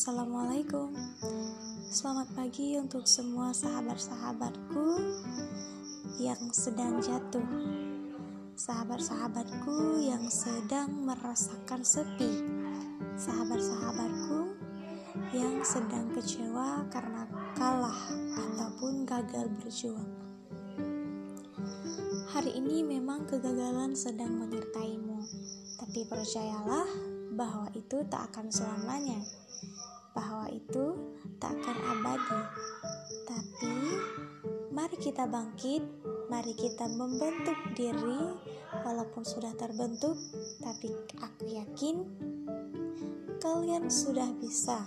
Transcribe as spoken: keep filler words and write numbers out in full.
Assalamualaikum. Selamat pagi untuk semua sahabat-sahabatku yang sedang jatuh, sahabat-sahabatku yang sedang merasakan sepi, sahabat-sahabatku yang sedang kecewa karena kalah ataupun gagal berjuang. Hari ini memang kegagalan sedang menyertaimu, tapi percayalah bahwa itu tak akan selamanya, bahwa itu tak akan abadi. Tapi mari kita bangkit, mari kita membentuk diri, walaupun sudah terbentuk, tapi aku yakin kalian sudah bisa.